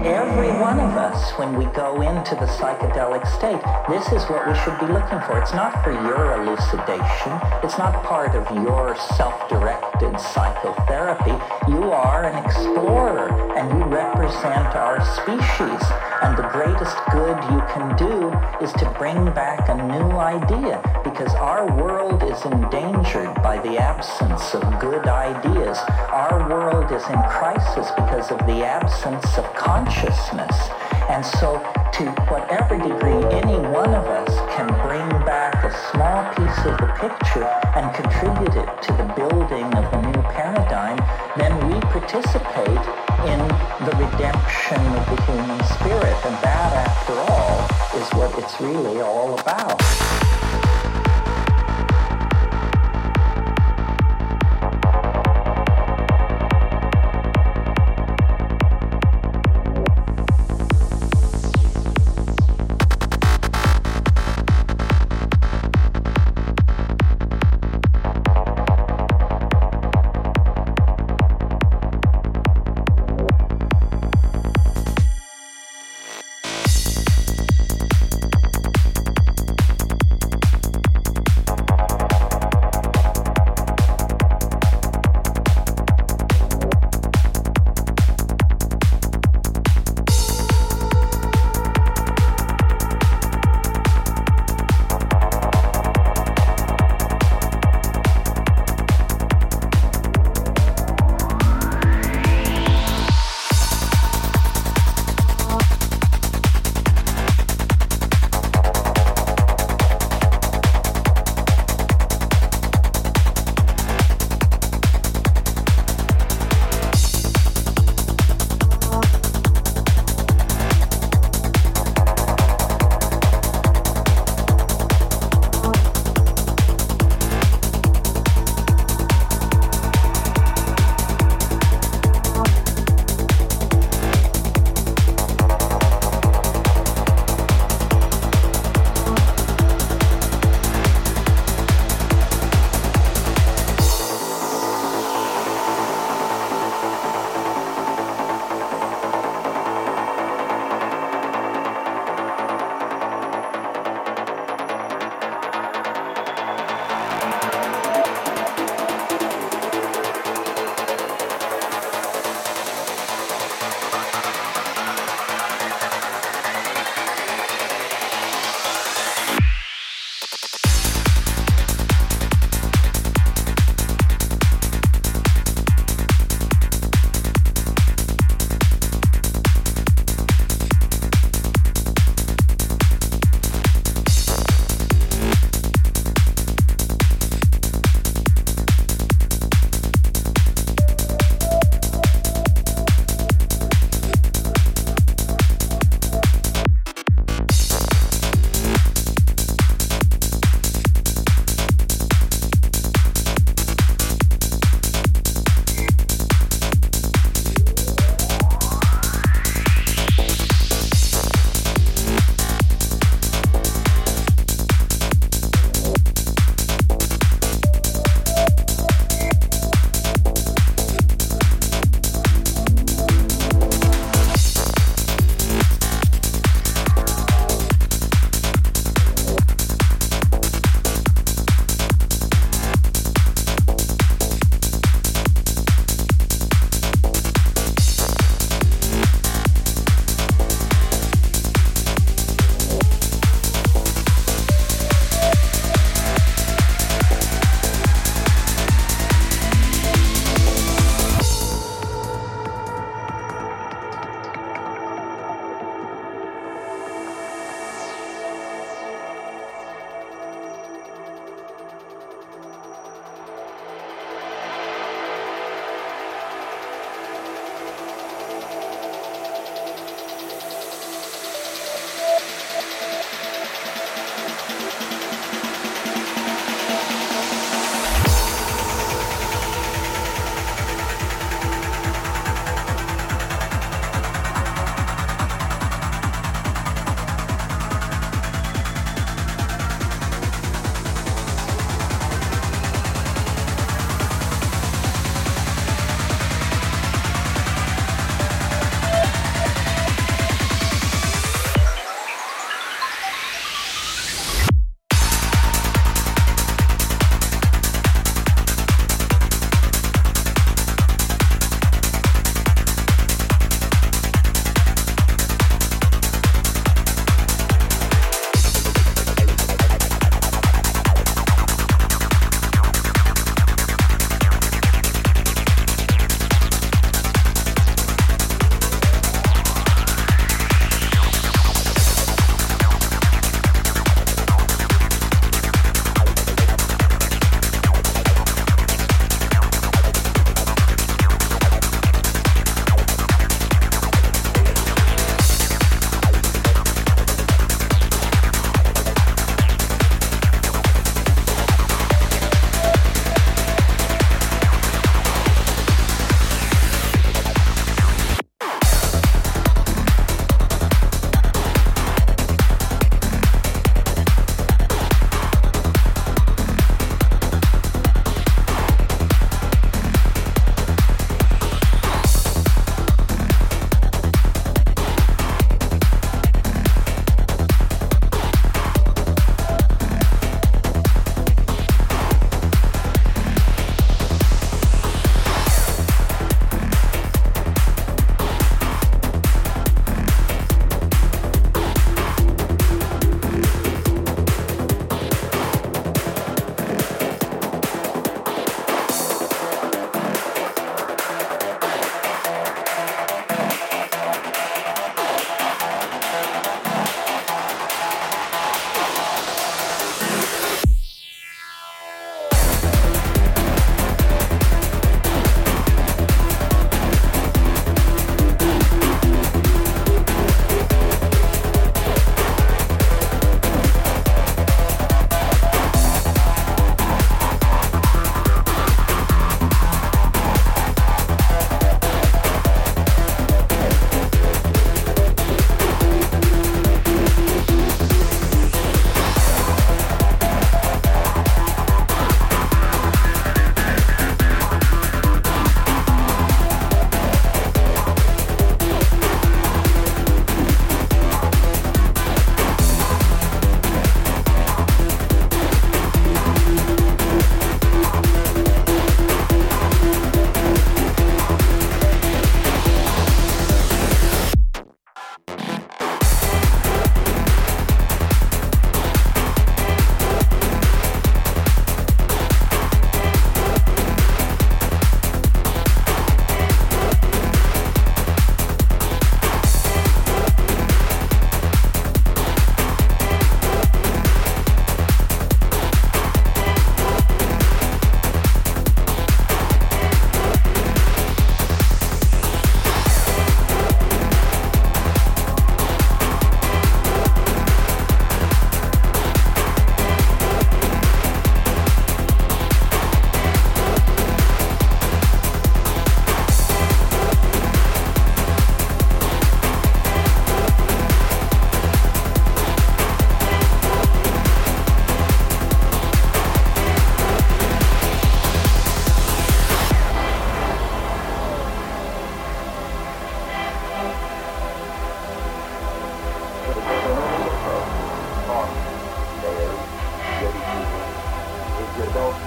Every one of us, when we go into the psychedelic state, this is what we should be looking for. It's not for your elucidation. It's not part of your self-directed psychotherapy. You are an explorer, and you represent our species. And the greatest good you can do is to bring back a new idea, because our world is endangered by the absence of good ideas. Our world is in crisis because of the absence of consciousness. And so, to whatever degree any one of us can bring back a small piece of the picture and contribute it to the building of a new paradigm, then we participate in the redemption of the human spirit. And that, after all, is what it's really all about.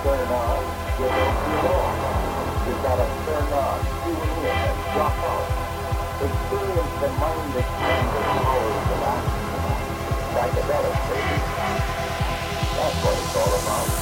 turn on, you don't get on. You gotta turn on, tune in, and drop out. Experience the mindless endless hours of action. Psychedelic, baby. That's what it's all about.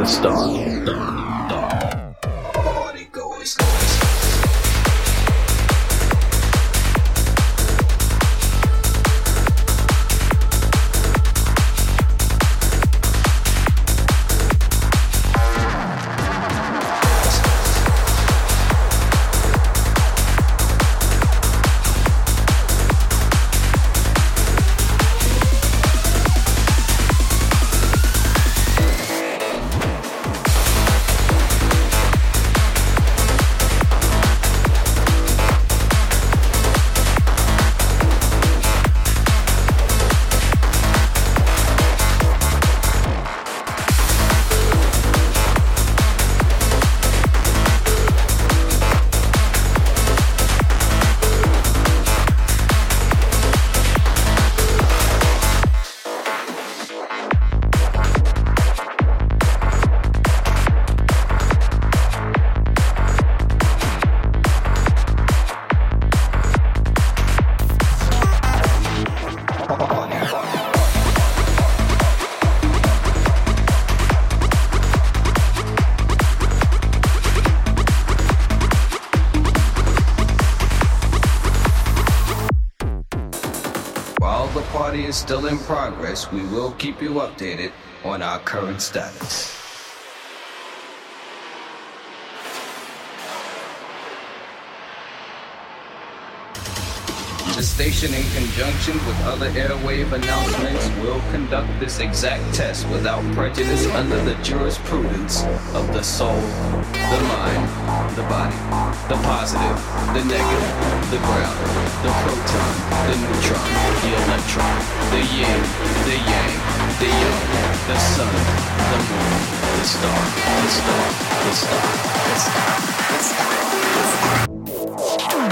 the star.Still in progress, we will keep you updated on our current status. The station, in conjunction with other airwave announcements, will conduct this exact test without prejudice under the jurisprudence of the soul, the mind, the body, the positive, the negative, the ground.The proton, the neutron, the electron, the yin, the yang, the yang, the sun, the moon, the star, the star, the star, the star, the star, the star.